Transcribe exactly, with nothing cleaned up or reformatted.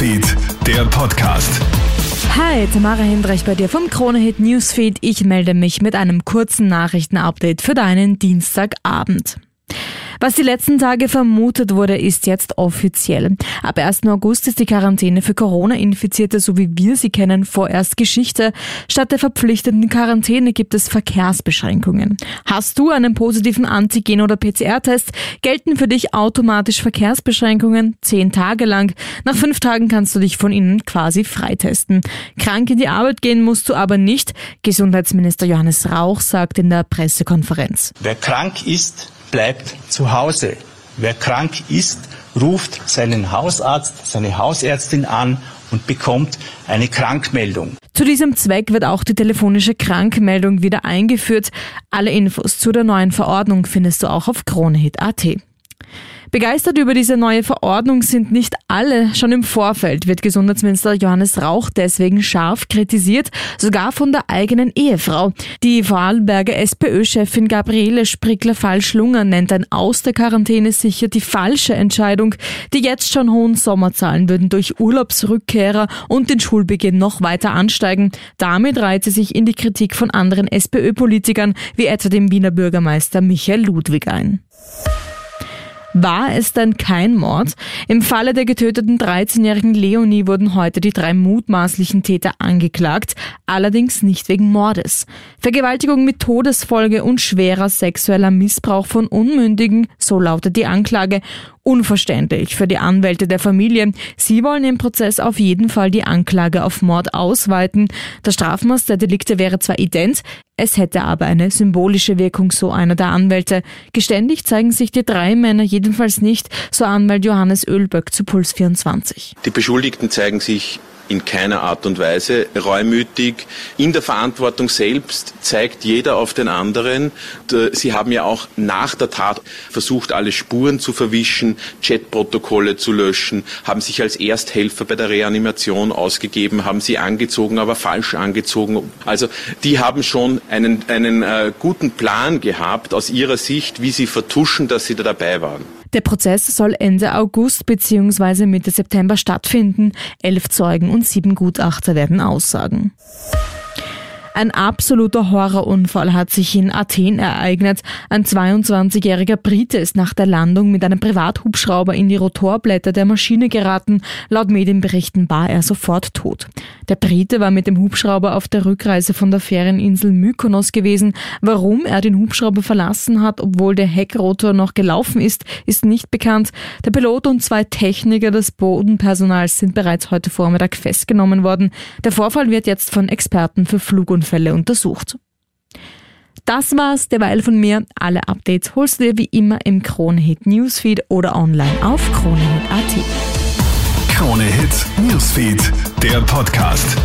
Newsfeed, der Podcast. Hi, Tamara Hindreich bei dir vom Kronehit Newsfeed. Ich melde mich mit einem kurzen Nachrichtenupdate für deinen Dienstagabend. Was die letzten Tage vermutet wurde, ist jetzt offiziell. Ab ersten August ist die Quarantäne für Corona-Infizierte, so wie wir sie kennen, vorerst Geschichte. Statt der verpflichtenden Quarantäne gibt es Verkehrsbeschränkungen. Hast du einen positiven Antigen- oder P C R-Test, gelten für dich automatisch Verkehrsbeschränkungen zehn Tage lang. Nach fünf Tagen kannst du dich von ihnen quasi freitesten. Krank in die Arbeit gehen musst du aber nicht. Gesundheitsminister Johannes Rauch sagt in der Pressekonferenz: Wer krank ist, bleibt zu Hause. Wer krank ist, ruft seinen Hausarzt, seine Hausärztin an und bekommt eine Krankmeldung. Zu diesem Zweck wird auch die telefonische Krankmeldung wieder eingeführt. Alle Infos zu der neuen Verordnung findest du auch auf kronehit punkt at. Begeistert über diese neue Verordnung sind nicht alle. Schon im Vorfeld wird Gesundheitsminister Johannes Rauch deswegen scharf kritisiert, sogar von der eigenen Ehefrau. Die Vorarlberger SPÖ-Chefin Gabriele Sprickler-Falschlunger nennt ein Aus der Quarantäne sicher die falsche Entscheidung. Die jetzt schon hohen Sommerzahlen würden durch Urlaubsrückkehrer und den Schulbeginn noch weiter ansteigen. Damit reiht sie sich in die Kritik von anderen SPÖ-Politikern, wie etwa dem Wiener Bürgermeister Michael Ludwig ein. War es denn kein Mord? Im Falle der getöteten dreizehnjährigen Leonie wurden heute die drei mutmaßlichen Täter angeklagt, allerdings nicht wegen Mordes. Vergewaltigung mit Todesfolge und schwerer sexueller Missbrauch von Unmündigen, so lautet die Anklage. Unverständlich für die Anwälte der Familie. Sie wollen im Prozess auf jeden Fall die Anklage auf Mord ausweiten. Das Strafmaß der Delikte wäre zwar ident, es hätte aber eine symbolische Wirkung, so einer der Anwälte. Geständig zeigen sich die drei Männer jedenfalls nicht, so Anwalt Johannes Oelböck zu Puls vierundzwanzig. Die Beschuldigten zeigen sich in keiner Art und Weise reumütig. In der Verantwortung selbst zeigt jeder auf den anderen. Sie haben ja auch nach der Tat versucht, alle Spuren zu verwischen, Chatprotokolle zu löschen, haben sich als Ersthelfer bei der Reanimation ausgegeben, haben sie angezogen, aber falsch angezogen. Also die haben schon einen, einen äh, guten Plan gehabt aus ihrer Sicht, wie sie vertuschen, dass sie da dabei waren. Der Prozess soll Ende August bzw. Mitte September stattfinden. Elf Zeugen und sieben Gutachter werden aussagen. Ein absoluter Horrorunfall hat sich in Athen ereignet. Ein zweiundzwanzigjähriger Brite ist nach der Landung mit einem Privathubschrauber in die Rotorblätter der Maschine geraten. Laut Medienberichten war er sofort tot. Der Brite war mit dem Hubschrauber auf der Rückreise von der Ferieninsel Mykonos gewesen. Warum er den Hubschrauber verlassen hat, obwohl der Heckrotor noch gelaufen ist, ist nicht bekannt. Der Pilot und zwei Techniker des Bodenpersonals sind bereits heute Vormittag festgenommen worden. Der Vorfall wird jetzt von Experten für Flug- und Fälle untersucht. Das war's derweil von mir. Alle Updates holst du dir wie immer im Kronehit Newsfeed oder online auf kronehit punkt at. Kronehit Newsfeed, der Podcast.